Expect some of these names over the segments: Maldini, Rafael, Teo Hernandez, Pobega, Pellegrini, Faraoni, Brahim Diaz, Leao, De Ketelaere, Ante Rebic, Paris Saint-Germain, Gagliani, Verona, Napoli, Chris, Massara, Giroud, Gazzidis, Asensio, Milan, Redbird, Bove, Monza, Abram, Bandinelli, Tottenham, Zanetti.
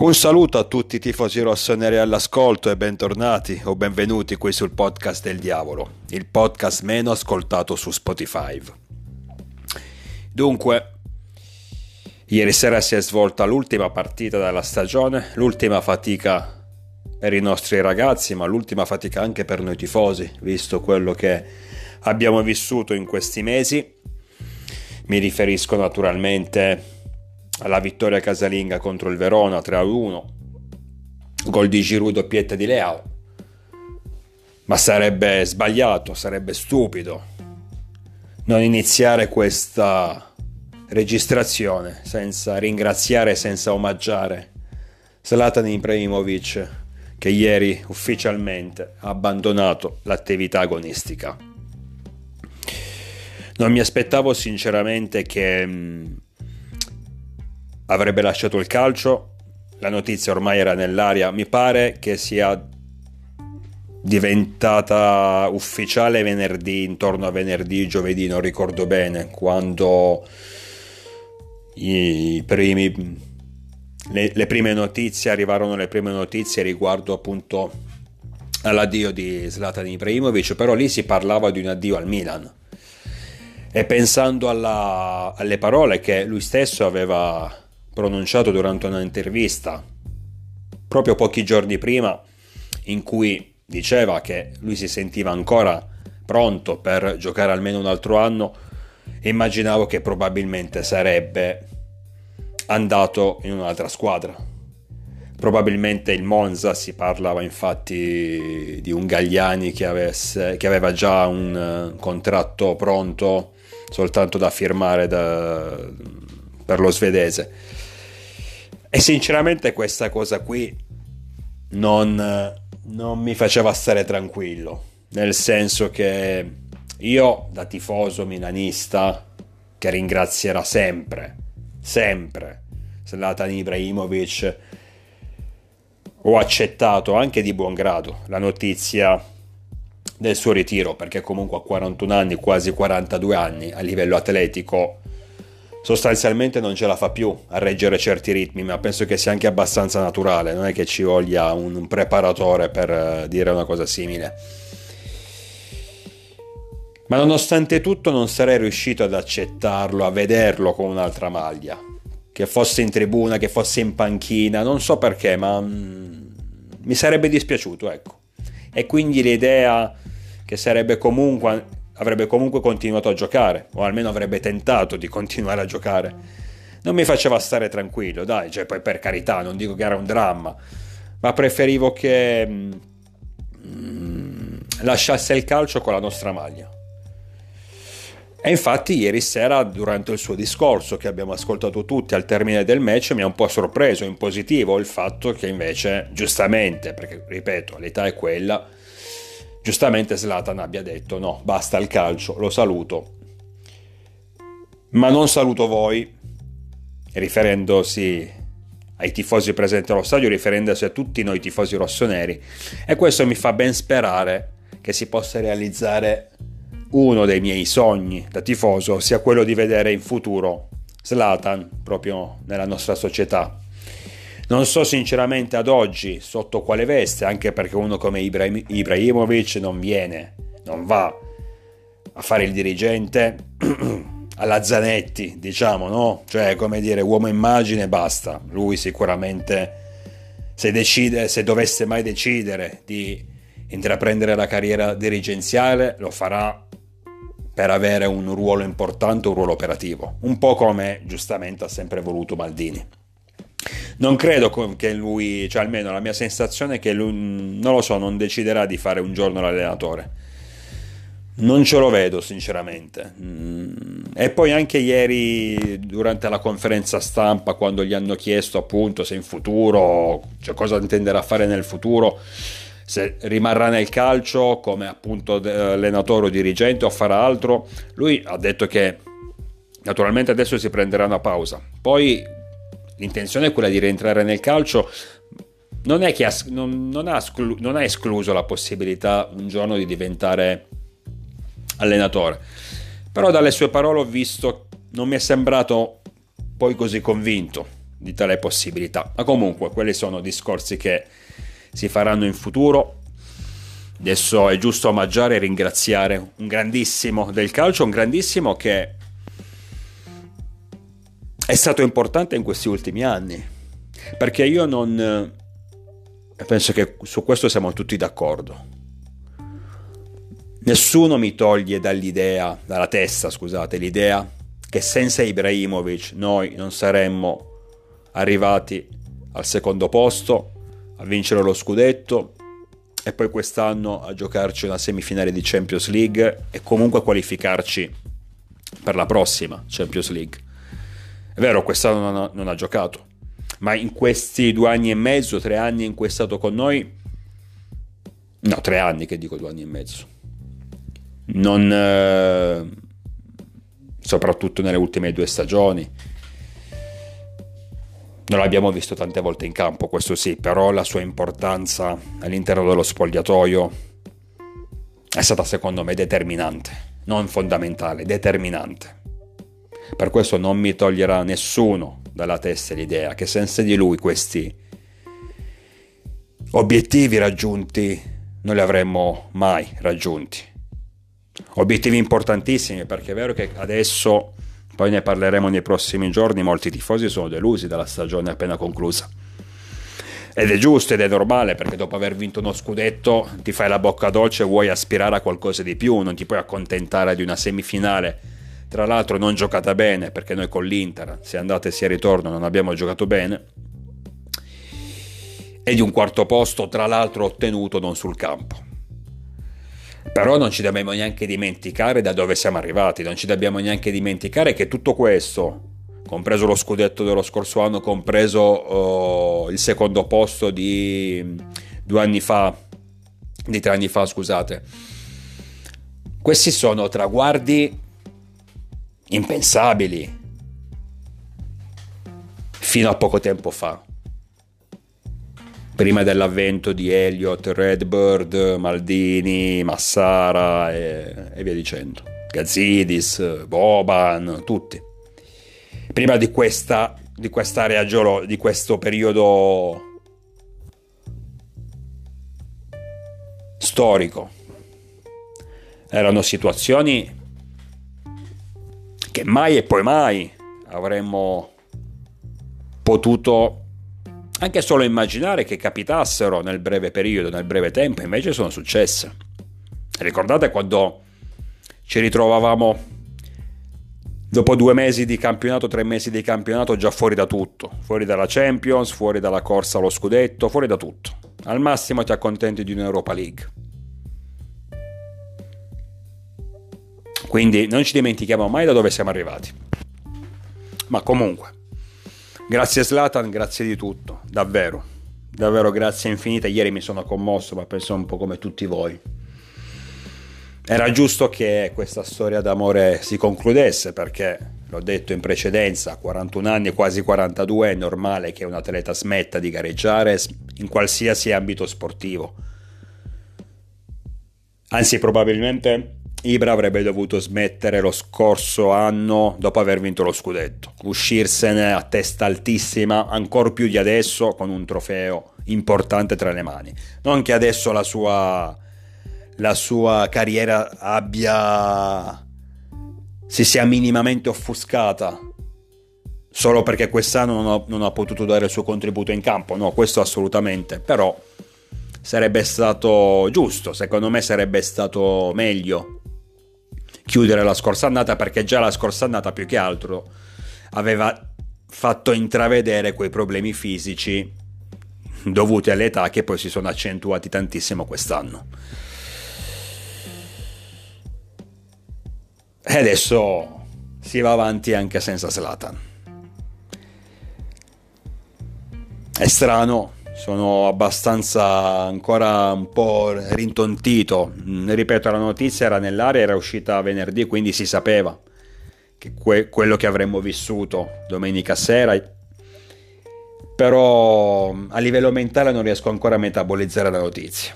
Un saluto a tutti i tifosi rossoneri all'ascolto e bentornati o benvenuti qui sul podcast del diavolo, il podcast meno ascoltato su Spotify. Dunque, ieri sera si è svolta l'ultima partita della stagione, l'ultima fatica per i nostri ragazzi, ma l'ultima fatica anche per noi tifosi, visto quello che abbiamo vissuto in questi mesi. Mi riferisco naturalmente alla vittoria casalinga contro il Verona 3-1, gol di Giroud, doppietta di Leao, ma sarebbe sbagliato, sarebbe stupido non iniziare questa registrazione senza ringraziare, senza omaggiare Zlatan Ibrahimovic, che ieri ufficialmente ha abbandonato l'attività agonistica. Non mi aspettavo sinceramente che avrebbe lasciato il calcio, la notizia ormai era nell'aria, mi pare che sia diventata ufficiale venerdì, intorno a venerdì, giovedì, non ricordo bene, quando le prime notizie arrivarono riguardo appunto all'addio di Zlatan Ibrahimovic, però lì si parlava di un addio al Milan. E pensando alle parole che lui stesso aveva pronunciato durante un'intervista proprio pochi giorni prima, in cui diceva che lui si sentiva ancora pronto per giocare almeno un altro anno, immaginavo che probabilmente sarebbe andato in un'altra squadra, probabilmente il Monza. Si parlava infatti di un Gagliani che aveva già un contratto pronto soltanto da firmare per lo svedese. E sinceramente questa cosa qui non mi faceva stare tranquillo, nel senso che io, da tifoso milanista che ringrazierà sempre Zlatan Ibrahimovic, ho accettato anche di buon grado la notizia del suo ritiro, perché comunque a 41 anni, quasi 42 anni, a livello atletico sostanzialmente non ce la fa più a reggere certi ritmi, ma penso che sia anche abbastanza naturale, non è che ci voglia un preparatore per dire una cosa simile. Ma nonostante tutto non sarei riuscito ad accettarlo, a vederlo con un'altra maglia, che fosse in tribuna, che fosse in panchina, non so perché, ma mi sarebbe dispiaciuto, ecco. E quindi l'idea che avrebbe comunque continuato a giocare, o almeno avrebbe tentato di continuare a giocare, non mi faceva stare tranquillo, dai, cioè poi per carità, non dico che era un dramma, ma preferivo che lasciasse il calcio con la nostra maglia. E infatti ieri sera, durante il suo discorso che abbiamo ascoltato tutti al termine del match, mi ha un po' sorpreso in positivo il fatto che invece, giustamente, perché ripeto, l'età è quella, giustamente Zlatan abbia detto no, basta il calcio, lo saluto, ma non saluto voi, riferendosi ai tifosi presenti allo stadio, riferendosi a tutti noi tifosi rossoneri. E questo mi fa ben sperare che si possa realizzare uno dei miei sogni da tifoso, ossia quello di vedere in futuro Zlatan proprio nella nostra società. Non so sinceramente ad oggi sotto quale veste, anche perché uno come Ibrahimovic non va a fare il dirigente alla Zanetti, diciamo, no? Cioè, come dire, uomo immagine, basta. Lui sicuramente, se dovesse mai decidere di intraprendere la carriera dirigenziale, lo farà per avere un ruolo importante, un ruolo operativo, un po' come giustamente ha sempre voluto Maldini. Non credo che lui, cioè almeno la mia sensazione è che lui, non lo so, non deciderà di fare un giorno l'allenatore. Non ce lo vedo sinceramente. E poi anche ieri durante la conferenza stampa, quando gli hanno chiesto appunto se in futuro, cioè cosa intenderà fare nel futuro, se rimarrà nel calcio come appunto allenatore o dirigente o farà altro, lui ha detto che naturalmente adesso si prenderà una pausa, poi l'intenzione è quella di rientrare nel calcio. Non è che non ha escluso la possibilità un giorno di diventare allenatore, però dalle sue parole ho visto, non mi è sembrato poi così convinto. di tale possibilità. Ma comunque quelli sono discorsi che si faranno in futuro. Adesso è giusto omaggiare e ringraziare un grandissimo del calcio, un grandissimo che è stato importante in questi ultimi anni, perché io non penso che su questo siamo tutti d'accordo. Nessuno mi toglie dalla testa, l'idea che senza Ibrahimovic noi non saremmo arrivati al secondo posto, a vincere lo scudetto e poi quest'anno a giocarci una semifinale di Champions League e comunque qualificarci per la prossima Champions League. È vero, quest'anno non ha giocato, ma in questi 2 anni e mezzo, 3 anni in cui è stato con noi, 2 anni e mezzo, soprattutto nelle ultime 2 stagioni, non l'abbiamo visto tante volte in campo, questo sì, però la sua importanza all'interno dello spogliatoio è stata secondo me determinante, non fondamentale, determinante. Per questo non mi toglierà nessuno dalla testa l'idea che senza di lui questi obiettivi raggiunti non li avremmo mai raggiunti. Obiettivi importantissimi, perché è vero che adesso, poi ne parleremo nei prossimi giorni, molti tifosi sono delusi dalla stagione appena conclusa. Ed è giusto ed è normale, perché dopo aver vinto uno scudetto ti fai la bocca dolce e vuoi aspirare a qualcosa di più, non ti puoi accontentare di una semifinale, tra l'altro non giocata bene, perché noi con l'Inter, sia andata e sia ritorno, non abbiamo giocato bene, e di un quarto posto, tra l'altro ottenuto non sul campo. Però non ci dobbiamo neanche dimenticare da dove siamo arrivati, non ci dobbiamo neanche dimenticare che tutto questo, compreso lo scudetto dello scorso anno, compreso il secondo posto di 3 anni fa, scusate, questi sono traguardi impensabili fino a poco tempo fa, prima dell'avvento di Elliot, Redbird, Maldini, Massara e via dicendo, Gazzidis, Boban, tutti. Prima di quest'area geologica, di questo periodo storico, erano situazioni che mai e poi mai avremmo potuto anche solo immaginare che capitassero nel breve periodo, nel breve tempo. Invece sono successe. Ricordate quando ci ritrovavamo dopo 2 mesi di campionato, 3 mesi di campionato, già fuori da tutto, fuori dalla Champions, fuori dalla corsa allo scudetto, fuori da tutto, al massimo ti accontenti di un'Europa League. Quindi non ci dimentichiamo mai da dove siamo arrivati. Ma comunque, grazie Zlatan, grazie di tutto, davvero, davvero grazie infinite. Ieri mi sono commosso, ma penso un po' come tutti voi. Era giusto che questa storia d'amore si concludesse, perché, l'ho detto in precedenza, a 41 anni, quasi 42, è normale che un atleta smetta di gareggiare in qualsiasi ambito sportivo. Anzi, probabilmente Ibra avrebbe dovuto smettere lo scorso anno dopo aver vinto lo scudetto, uscirsene a testa altissima, ancor più di adesso con un trofeo importante tra le mani. Non che adesso la sua carriera si sia minimamente offuscata solo perché quest'anno non ha potuto dare il suo contributo in campo, no, questo assolutamente, però sarebbe stato giusto, secondo me sarebbe stato meglio chiudere la scorsa annata, perché già la scorsa annata più che altro aveva fatto intravedere quei problemi fisici dovuti all'età che poi si sono accentuati tantissimo quest'anno. E adesso si va avanti anche senza Zlatan. È strano, sono abbastanza ancora un po' rintontito. Ripeto, la notizia era nell'aria, era uscita venerdì, quindi si sapeva che quello che avremmo vissuto domenica sera. Però a livello mentale non riesco ancora a metabolizzare la notizia,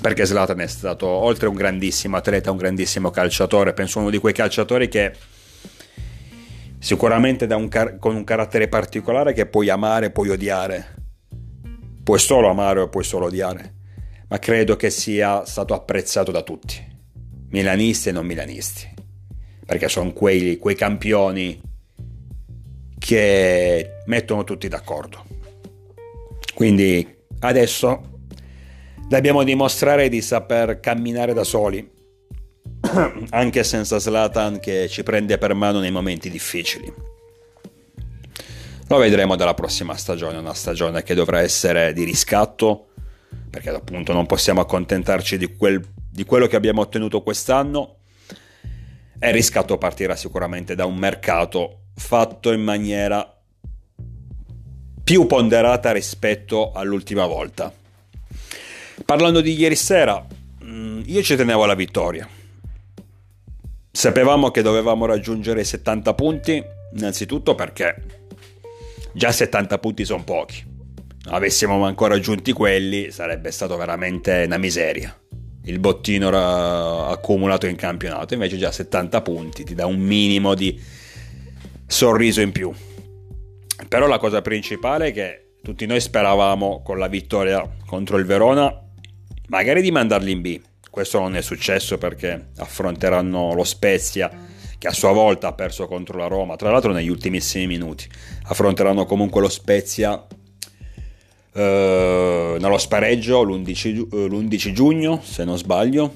perché Zlatan è stato, oltre un grandissimo atleta, un grandissimo calciatore, penso uno di quei calciatori che sicuramente da con un carattere particolare che puoi amare, puoi odiare, puoi solo amare o puoi solo odiare, ma credo che sia stato apprezzato da tutti, milanisti e non milanisti, perché sono quei campioni che mettono tutti d'accordo. Quindi adesso dobbiamo dimostrare di saper camminare da soli anche senza Zlatan, che ci prende per mano nei momenti difficili. Lo vedremo dalla prossima stagione, una stagione che dovrà essere di riscatto, perché appunto non possiamo accontentarci di quello che abbiamo ottenuto quest'anno, e il riscatto partirà sicuramente da un mercato fatto in maniera più ponderata rispetto all'ultima volta. Parlando di ieri sera, io ci tenevo alla vittoria. Sapevamo che dovevamo raggiungere 70 punti, innanzitutto perché già 70 punti sono pochi. Non avessimo ancora aggiunti quelli, sarebbe stato veramente una miseria. Il bottino era accumulato in campionato, invece già 70 punti ti dà un minimo di sorriso in più. Però la cosa principale è che tutti noi speravamo, con la vittoria contro il Verona, magari di mandarli in B. Questo non è successo, perché affronteranno lo Spezia, che a sua volta ha perso contro la Roma, tra l'altro negli ultimissimi minuti. Affronteranno comunque lo Spezia nello spareggio l'11 giugno, se non sbaglio.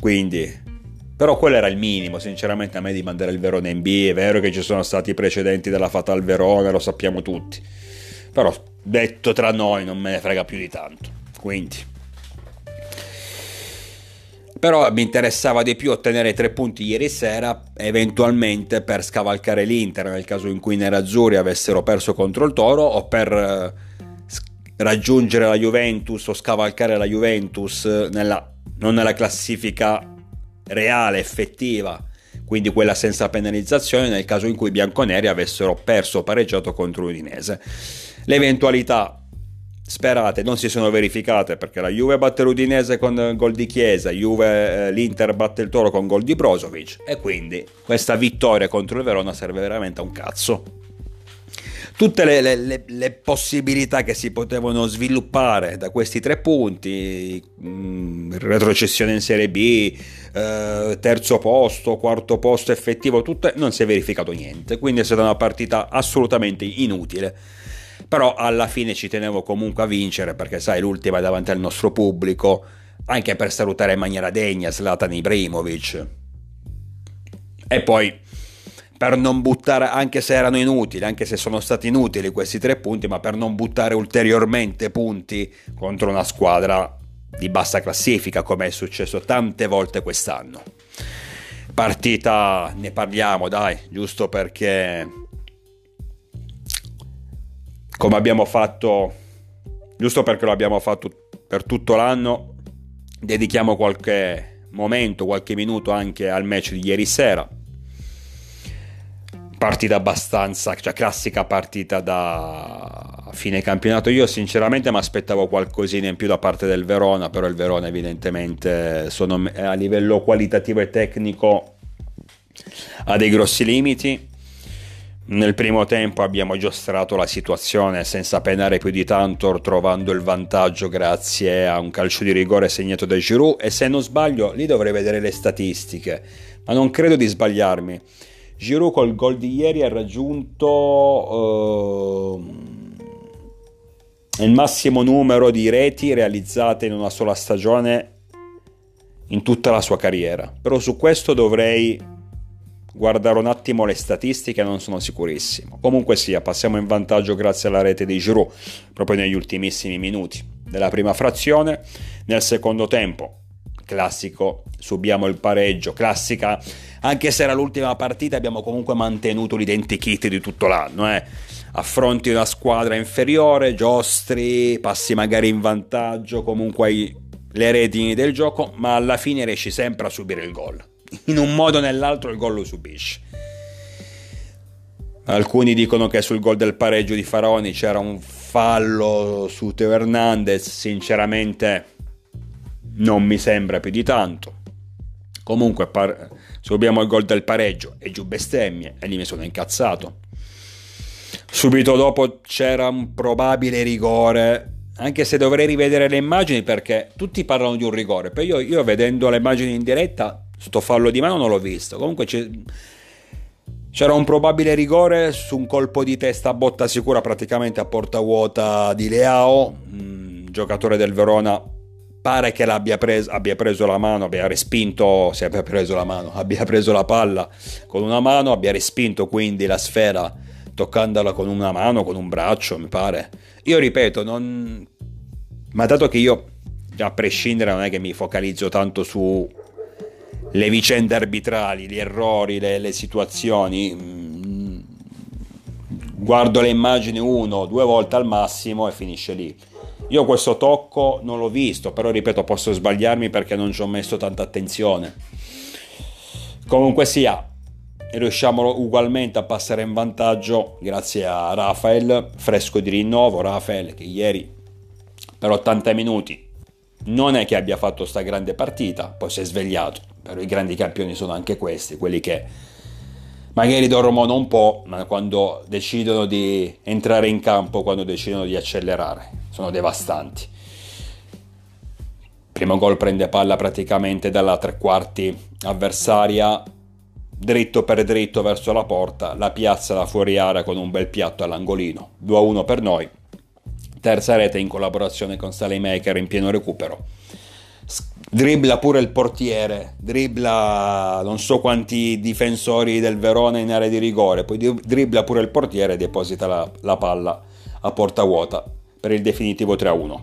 Quindi però quello era il minimo, sinceramente, a me, di mandare il Verona in B. È vero che ci sono stati i precedenti della Fatal Verona, lo sappiamo tutti, però detto tra noi non me ne frega più di tanto. Quindi però mi interessava di più ottenere 3 punti ieri sera, eventualmente per scavalcare l'Inter, nel caso in cui i nerazzurri avessero perso contro il Toro, o per raggiungere la Juventus o scavalcare la Juventus non nella classifica reale, effettiva, quindi quella senza penalizzazione, nel caso in cui i bianconeri avessero perso o pareggiato contro l'Udinese. Le eventualità sperate non si sono verificate, perché la Juve batte l'Udinese con gol di Chiesa, l'Inter batte il Toro con gol di Brozovic, e quindi questa vittoria contro il Verona serve veramente a un cazzo. Tutte le possibilità che si potevano sviluppare da questi 3 punti, retrocessione in Serie B, terzo posto, quarto posto effettivo, tutte, non si è verificato niente, quindi è stata una partita assolutamente inutile. Però alla fine ci tenevo comunque a vincere, perché sai, l'ultima è davanti al nostro pubblico, anche per salutare in maniera degna Zlatan Ibrahimovic, e poi per non buttare, anche se erano inutili, anche se sono stati inutili questi 3 punti, ma per non buttare ulteriormente punti contro una squadra di bassa classifica, come è successo tante volte quest'anno. Partita, ne parliamo, dai, giusto perché, come abbiamo fatto, giusto perché lo abbiamo fatto per tutto l'anno, dedichiamo qualche momento, qualche minuto anche al match di ieri sera. Partita abbastanza, cioè classica partita da fine campionato. Io sinceramente mi aspettavo qualcosina in più da parte del Verona, però il Verona evidentemente a livello qualitativo e tecnico ha dei grossi limiti. Nel primo tempo abbiamo giostrato la situazione senza penare più di tanto, trovando il vantaggio grazie a un calcio di rigore segnato da Giroud, e se non sbaglio, lì dovrei vedere le statistiche, ma non credo di sbagliarmi. Giroud col gol di ieri ha raggiunto il massimo numero di reti realizzate in una sola stagione in tutta la sua carriera, però su questo dovrei guardare un attimo le statistiche, non sono sicurissimo. Comunque sia, passiamo in vantaggio grazie alla rete di Giroud proprio negli ultimissimi minuti della prima frazione. Nel secondo tempo, classico, subiamo il pareggio, classica, anche se era l'ultima partita abbiamo comunque mantenuto l'identikit di tutto l'anno, eh? Affronti una squadra inferiore, giostri, passi magari in vantaggio, comunque hai le redini del gioco, ma alla fine riesci sempre a subire il gol, in un modo o nell'altro il gol lo subisci. Alcuni dicono che sul gol del pareggio di Faraoni c'era un fallo su Teo Hernandez, sinceramente non mi sembra più di tanto. Comunque subiamo il gol del pareggio e giù bestemmie, e lì mi sono incazzato. Subito dopo c'era un probabile rigore, anche se dovrei rivedere le immagini perché tutti parlano di un rigore, però io vedendo le immagini in diretta sto fallo di mano non l'ho visto. Comunque c'era un probabile rigore su un colpo di testa a botta sicura, praticamente a porta vuota, di Leao, giocatore del Verona. Pare che abbia preso la mano, abbia respinto, se abbia preso la mano, abbia preso la palla con una mano, abbia respinto quindi la sfera toccandola con una mano, con un braccio, mi pare. Io ripeto, ma dato che io, a prescindere, non è che mi focalizzo tanto su le vicende arbitrali, gli errori, le situazioni, guardo le immagini 1-2 volte al massimo e finisce lì. Io questo tocco non l'ho visto, però ripeto, posso sbagliarmi perché non ci ho messo tanta attenzione. Comunque sia, riusciamo ugualmente a passare in vantaggio grazie a Rafael, fresco di rinnovo. Rafael che ieri per 80 minuti non è che abbia fatto sta grande partita, poi si è svegliato, però i grandi campioni sono anche questi, quelli che magari dormono un po', ma quando decidono di entrare in campo, quando decidono di accelerare, sono devastanti. Primo gol prende palla praticamente dalla tre quarti avversaria, dritto per dritto verso la porta, la piazza da fuori area con un bel piatto all'angolino. 2-1 per noi. Terza rete in collaborazione con Saelemaekers in pieno recupero. Dribbla pure il portiere, dribbla non so quanti difensori del Verona in area di rigore, poi dribbla pure il portiere e deposita la palla a porta vuota per il definitivo 3-1.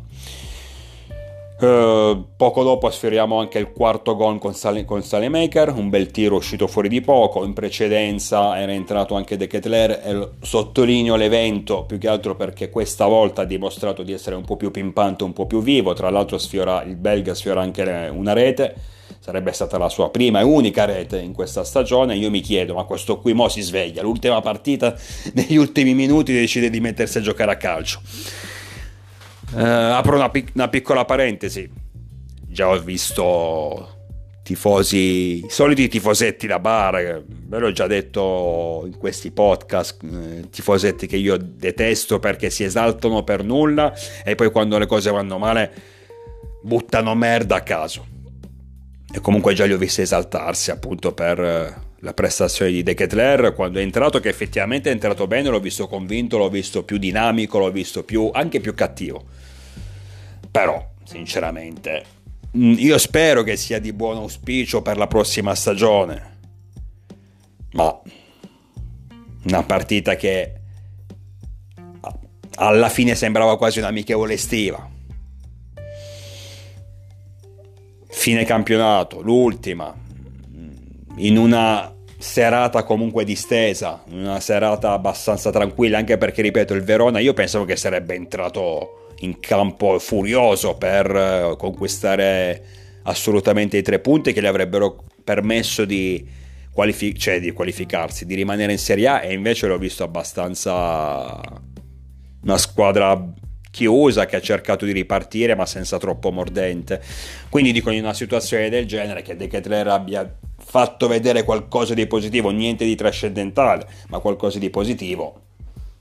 Poco dopo sfioriamo anche il quarto gol con Saelemaekers, un bel tiro uscito fuori di poco. In precedenza era entrato anche De Ketelaere, e sottolineo l'evento più che altro perché questa volta ha dimostrato di essere un po' più pimpante, un po' più vivo. Tra l'altro il belga sfiora anche una rete, sarebbe stata la sua prima e unica rete in questa stagione. Io mi chiedo, ma questo qui mo si sveglia, l'ultima partita, negli ultimi minuti decide di mettersi a giocare a calcio. Apro una piccola parentesi. Già ho visto tifosi, soliti tifosetti da bar, ve l'ho già detto in questi podcast, tifosetti che io detesto perché si esaltano per nulla e poi quando le cose vanno male buttano merda a caso. E comunque già li ho visti esaltarsi appunto per la prestazione di De Ketelaere quando è entrato, che effettivamente è entrato bene, l'ho visto convinto, l'ho visto più dinamico, l'ho visto anche più cattivo. Però sinceramente io spero che sia di buon auspicio per la prossima stagione, ma una partita che alla fine sembrava quasi un'amichevole estiva, fine campionato, l'ultima, in una serata comunque distesa, in una serata abbastanza tranquilla, anche perché ripeto, il Verona io pensavo che sarebbe entrato in campo furioso per conquistare assolutamente i 3 punti che gli avrebbero permesso di qualificarsi, di rimanere in Serie A, e invece l'ho visto abbastanza una squadra chiusa che ha cercato di ripartire ma senza troppo mordente. Quindi dico, in una situazione del genere, che De Ketelaere abbia fatto vedere qualcosa di positivo, niente di trascendentale ma qualcosa di positivo,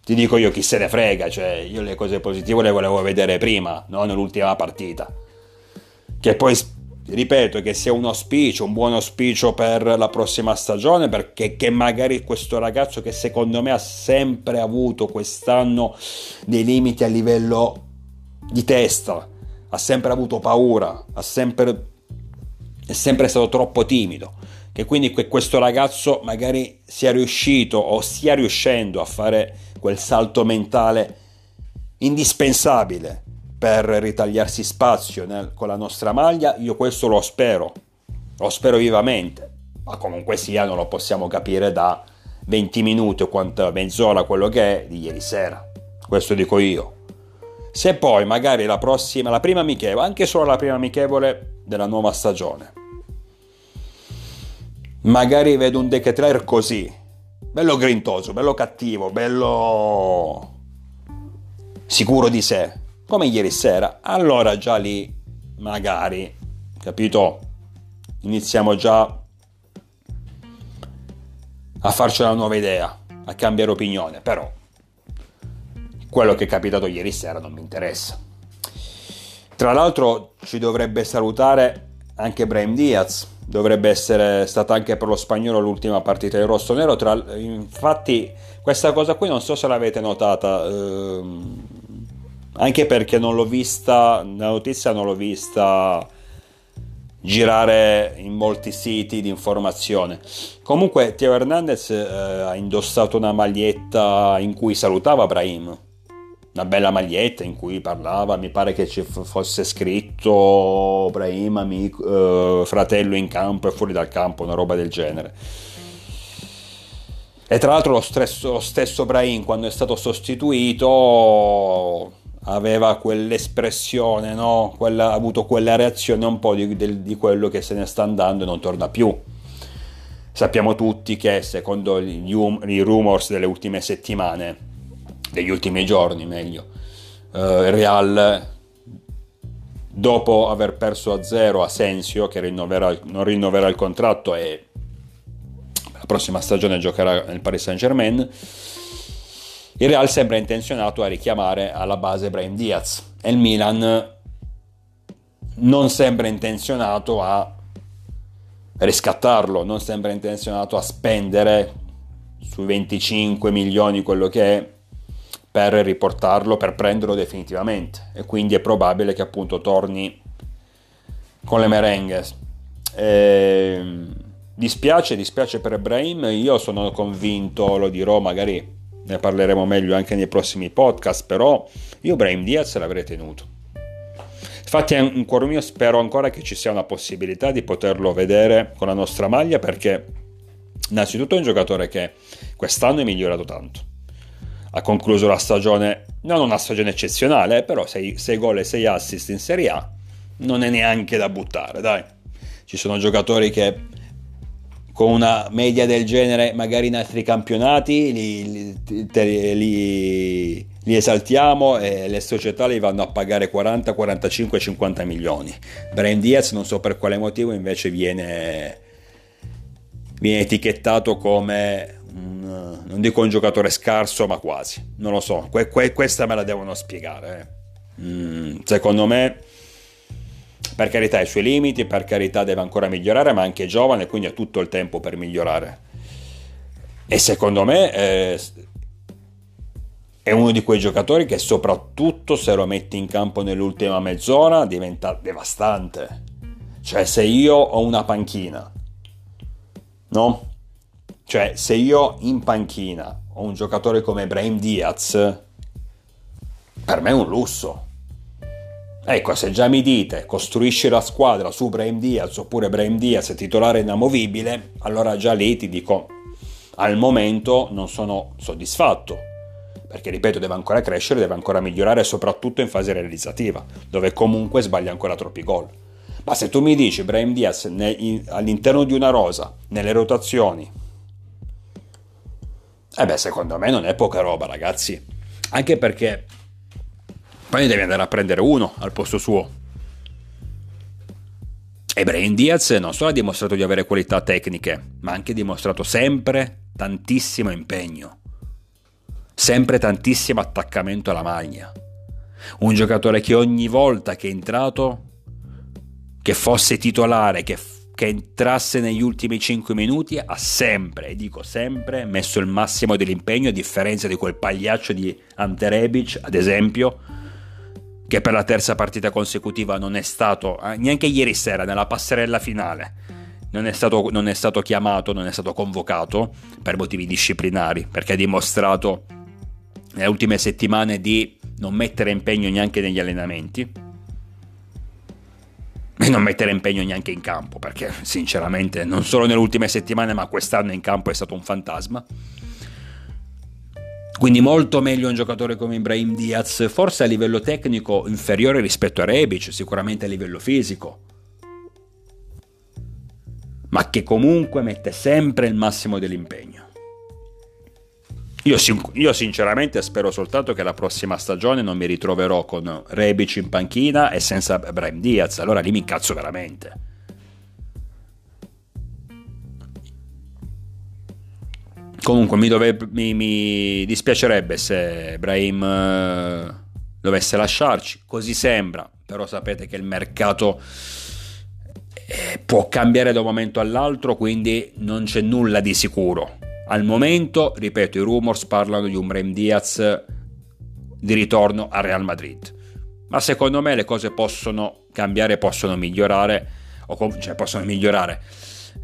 ti dico io, chi se ne frega, cioè io le cose positive le volevo vedere prima, non nell'ultima partita. Che poi ripeto, che sia un auspicio, un buon auspicio per la prossima stagione, perché che magari questo ragazzo, che secondo me ha sempre avuto quest'anno dei limiti a livello di testa, ha sempre avuto paura, è sempre stato troppo timido, che quindi questo ragazzo magari sia riuscito o stia riuscendo a fare quel salto mentale indispensabile per ritagliarsi spazio con la nostra maglia. Io questo lo spero vivamente, ma comunque sia non lo possiamo capire da 20 minuti o mezz'ora, quello che è di ieri sera, questo dico io. Se poi magari la prima amichevole, anche solo la prima amichevole della nuova stagione, magari vedo un De Ketelaere così, bello grintoso, bello cattivo, bello sicuro di sé, come ieri sera, allora già lì magari, capito, iniziamo già a farci una nuova idea, a cambiare opinione, però quello che è capitato ieri sera non mi interessa. Tra l'altro ci dovrebbe salutare anche Brahim Diaz, dovrebbe essere stata anche per lo spagnolo l'ultima partita di rosso-nero. Infatti questa cosa qui non so se l'avete notata, anche perché non l'ho vista, la notizia non l'ho vista girare in molti siti di informazione. Comunque Teo Hernandez ha indossato una maglietta in cui salutava Brahim, una bella maglietta in cui parlava, mi pare che ci fosse scritto Brahim amico, fratello in campo e fuori dal campo, una roba del genere. E tra l'altro lo stesso Brahim, quando è stato sostituito, aveva quell'espressione, no? Ha avuto quella reazione un po' di quello che se ne sta andando e non torna più. Sappiamo tutti che, secondo i rumors delle ultime settimane, degli ultimi giorni meglio, Real, dopo aver perso a 0 Asensio, che non rinnoverà il contratto e la prossima stagione giocherà nel Paris Saint-Germain, il Real sembra intenzionato a richiamare alla base Brahim Diaz, e il Milan non sembra intenzionato a riscattarlo, non sembra intenzionato a spendere sui 25 milioni quello che è per riportarlo, per prenderlo definitivamente, e quindi è probabile che appunto torni con le merengue. Dispiace per Brahim, io sono convinto, lo dirò magari, ne parleremo meglio anche nei prossimi podcast, però io Brahim Diaz l'avrei tenuto. Infatti è un cuore mio, spero ancora che ci sia una possibilità di poterlo vedere con la nostra maglia, perché innanzitutto è un giocatore che quest'anno è migliorato tanto, ha concluso la stagione, non una stagione eccezionale, però 6 gol e 6 assist in Serie A non è neanche da buttare, dai. Ci sono giocatori che con una media del genere magari in altri campionati li esaltiamo e le società li vanno a pagare 40, 45, 50 milioni. Brahim Diaz non so per quale motivo invece viene etichettato come non dico un giocatore scarso, ma quasi, non lo so, questa me la devono spiegare. Secondo me, per carità, i suoi limiti, per carità, deve ancora migliorare, ma anche è giovane, quindi ha tutto il tempo per migliorare. E secondo me è uno di quei giocatori che, soprattutto se lo metti in campo nell'ultima mezz'ora, diventa devastante. Cioè, se io ho una panchina, no? Cioè, se io in panchina ho un giocatore come Brahim Diaz, per me è un lusso. Ecco, se già mi dite costruisci la squadra su Brahim Diaz, oppure Brahim Diaz è titolare inamovibile, allora già lì ti dico, al momento non sono soddisfatto, perché ripeto, deve ancora crescere, deve ancora migliorare, soprattutto in fase realizzativa, dove comunque sbaglia ancora troppi gol. Ma se tu mi dici Brahim Diaz all'interno di una rosa, nelle rotazioni, secondo me non è poca roba, ragazzi, anche perché poi devi andare a prendere uno al posto suo. E Brahim Diaz non solo ha dimostrato di avere qualità tecniche, ma ha anche dimostrato sempre tantissimo impegno, sempre tantissimo attaccamento alla maglia. Un giocatore che ogni volta che è entrato, che fosse titolare, che entrasse negli ultimi 5 minuti, ha sempre, e dico sempre, messo il massimo dell'impegno, a differenza di quel pagliaccio di Ante Rebic, ad esempio, che per la terza partita consecutiva non è stato, neanche ieri sera nella passerella finale, non è stato chiamato, non è stato convocato per motivi disciplinari, perché ha dimostrato nelle ultime settimane di non mettere impegno neanche negli allenamenti e non mettere impegno neanche in campo, perché sinceramente non solo nelle ultime settimane, ma quest'anno in campo è stato un fantasma. Quindi molto meglio un giocatore come Brahim Diaz, forse a livello tecnico inferiore rispetto a Rebic, sicuramente a livello fisico, ma che comunque mette sempre il massimo dell'impegno. Io sinceramente spero soltanto che la prossima stagione non mi ritroverò con Rebic in panchina e senza Brahim Diaz, allora lì mi incazzo veramente. Comunque mi dispiacerebbe se Brahim dovesse lasciarci, così sembra, però sapete che il mercato può cambiare da un momento all'altro, quindi non c'è nulla di sicuro. Al momento, ripeto, i rumors parlano di un Brahim Diaz di ritorno al Real Madrid, ma secondo me le cose possono cambiare, possono migliorare,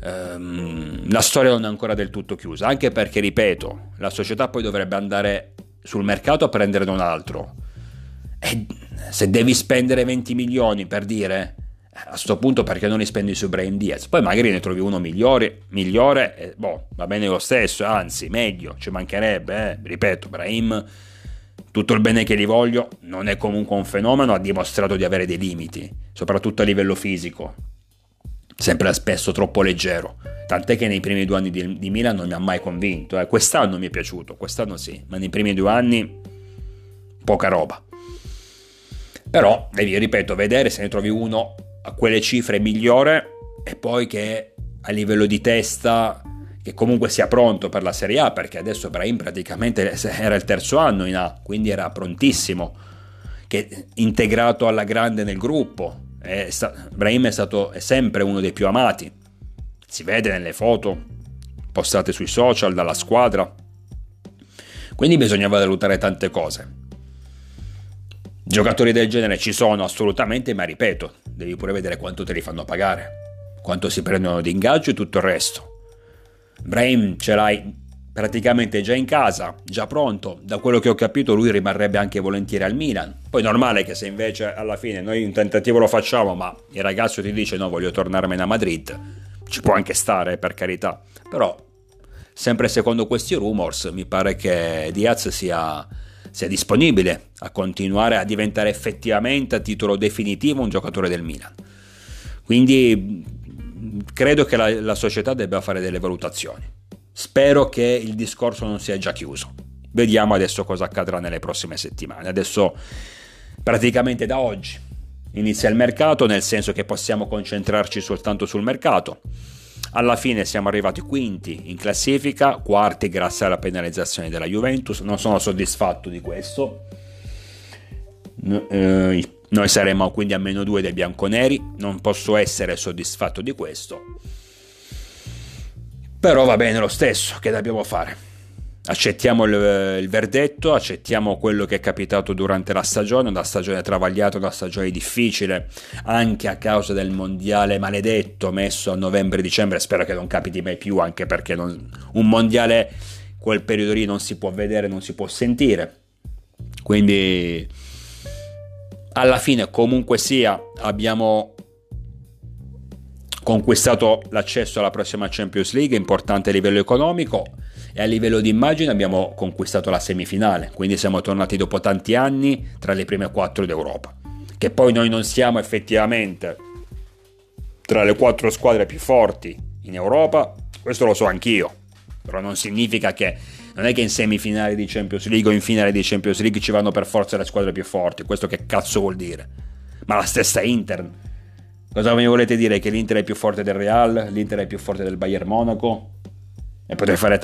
la storia non è ancora del tutto chiusa, anche perché, ripeto, la società poi dovrebbe andare sul mercato a prenderne un altro, e se devi spendere 20 milioni per dire, a sto punto perché non li spendi su Brahim Diaz? Poi magari ne trovi uno migliore e, va bene lo stesso, anzi meglio, ci mancherebbe, ripeto, Brahim, tutto il bene che gli voglio, non è comunque un fenomeno, ha dimostrato di avere dei limiti, soprattutto a livello fisico, sempre spesso troppo leggero, tant'è che nei primi 2 anni di Milan non mi ha mai convinto, quest'anno mi è piaciuto, quest'anno sì, ma nei primi 2 anni poca roba. Però devi, ripeto, vedere se ne trovi uno a quelle cifre migliore e poi che a livello di testa, che comunque sia pronto per la Serie A, perché adesso Brahim praticamente era il 3° anno in A, quindi era prontissimo, che integrato alla grande nel gruppo. Brahim è sempre uno dei più amati, si vede nelle foto postate sui social dalla squadra, quindi bisognava valutare tante cose. Giocatori del genere ci sono assolutamente, ma ripeto, devi pure vedere quanto te li fanno pagare, quanto si prendono di ingaggio e tutto il resto. Brahim ce l'hai praticamente già in casa, già pronto, da quello che ho capito lui rimarrebbe anche volentieri al Milan. Poi normale che se invece alla fine noi un tentativo lo facciamo ma il ragazzo ti dice no, voglio tornarmene a Madrid, ci può anche stare, per carità, però sempre secondo questi rumors mi pare che Diaz sia disponibile a continuare a diventare effettivamente a titolo definitivo un giocatore del Milan. Quindi credo che la società debba fare delle valutazioni. Spero che il discorso non sia già chiuso. Vediamo adesso cosa accadrà nelle prossime settimane. Adesso praticamente da oggi inizia il mercato, nel senso che possiamo concentrarci soltanto sul mercato. Alla fine siamo arrivati quinti in classifica, quarti grazie alla penalizzazione della Juventus. Non sono soddisfatto di questo. Noi saremo quindi a -2 dei bianconeri, non posso essere soddisfatto di questo, però va bene lo stesso, che dobbiamo fare? Accettiamo il verdetto, accettiamo quello che è capitato durante la stagione, una stagione travagliata, una stagione difficile, anche a causa del mondiale maledetto messo a novembre-dicembre, spero che non capiti mai più, anche perché un mondiale quel periodo lì non si può vedere, non si può sentire, quindi... Alla fine comunque sia abbiamo conquistato l'accesso alla prossima Champions League, importante a livello economico, e a livello di immagine abbiamo conquistato la semifinale, quindi siamo tornati dopo tanti anni tra le prime 4 d'Europa, che poi noi non siamo effettivamente tra le 4 squadre più forti in Europa, questo lo so anch'io, però non significa che... Non è che in semifinale di Champions League o in finale di Champions League ci vanno per forza le squadre più forti, questo che cazzo vuol dire? Ma la stessa Inter, cosa mi volete dire? Che l'Inter è più forte del Real, l'Inter è più forte del Bayern Monaco? E potrei fare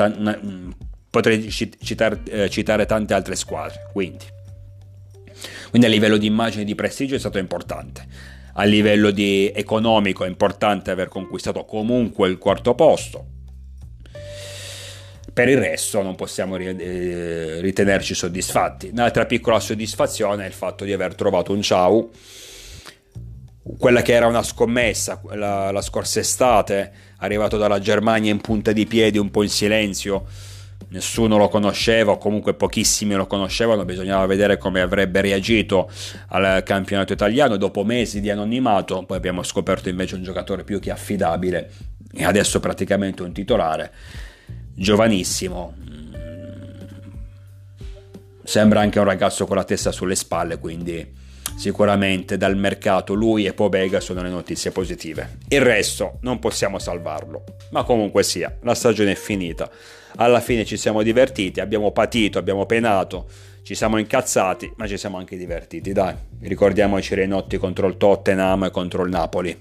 potrei citare tante altre squadre, quindi a livello di immagine e di prestigio è stato importante, a livello di economico è importante aver conquistato comunque il 4° posto. Per il resto non possiamo ritenerci soddisfatti. Un'altra piccola soddisfazione è il fatto di aver trovato un Ciao, quella che era una scommessa la scorsa estate, arrivato dalla Germania in punta di piedi, un po' in silenzio, nessuno lo conosceva o comunque pochissimi lo conoscevano, bisognava vedere come avrebbe reagito al campionato italiano dopo mesi di anonimato. Poi abbiamo scoperto invece un giocatore più che affidabile e adesso praticamente un titolare, giovanissimo, sembra anche un ragazzo con la testa sulle spalle, quindi sicuramente dal mercato lui e Pobega sono le notizie positive. Il resto non possiamo salvarlo, ma comunque sia, la stagione è finita, alla fine ci siamo divertiti, abbiamo patito, abbiamo penato, ci siamo incazzati, ma ci siamo anche divertiti, dai. Ricordiamoci le notti contro il Tottenham e contro il Napoli,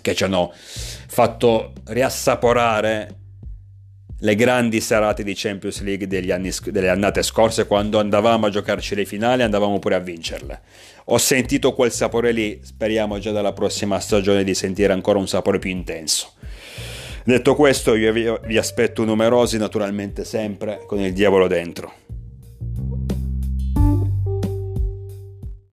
che ci hanno fatto riassaporare le grandi serate di Champions League delle annate scorse, quando andavamo a giocarci le finali, andavamo pure a vincerle. Ho sentito quel sapore lì, speriamo già dalla prossima stagione di sentire ancora un sapore più intenso. Detto questo, io vi aspetto numerosi, naturalmente sempre con il diavolo dentro.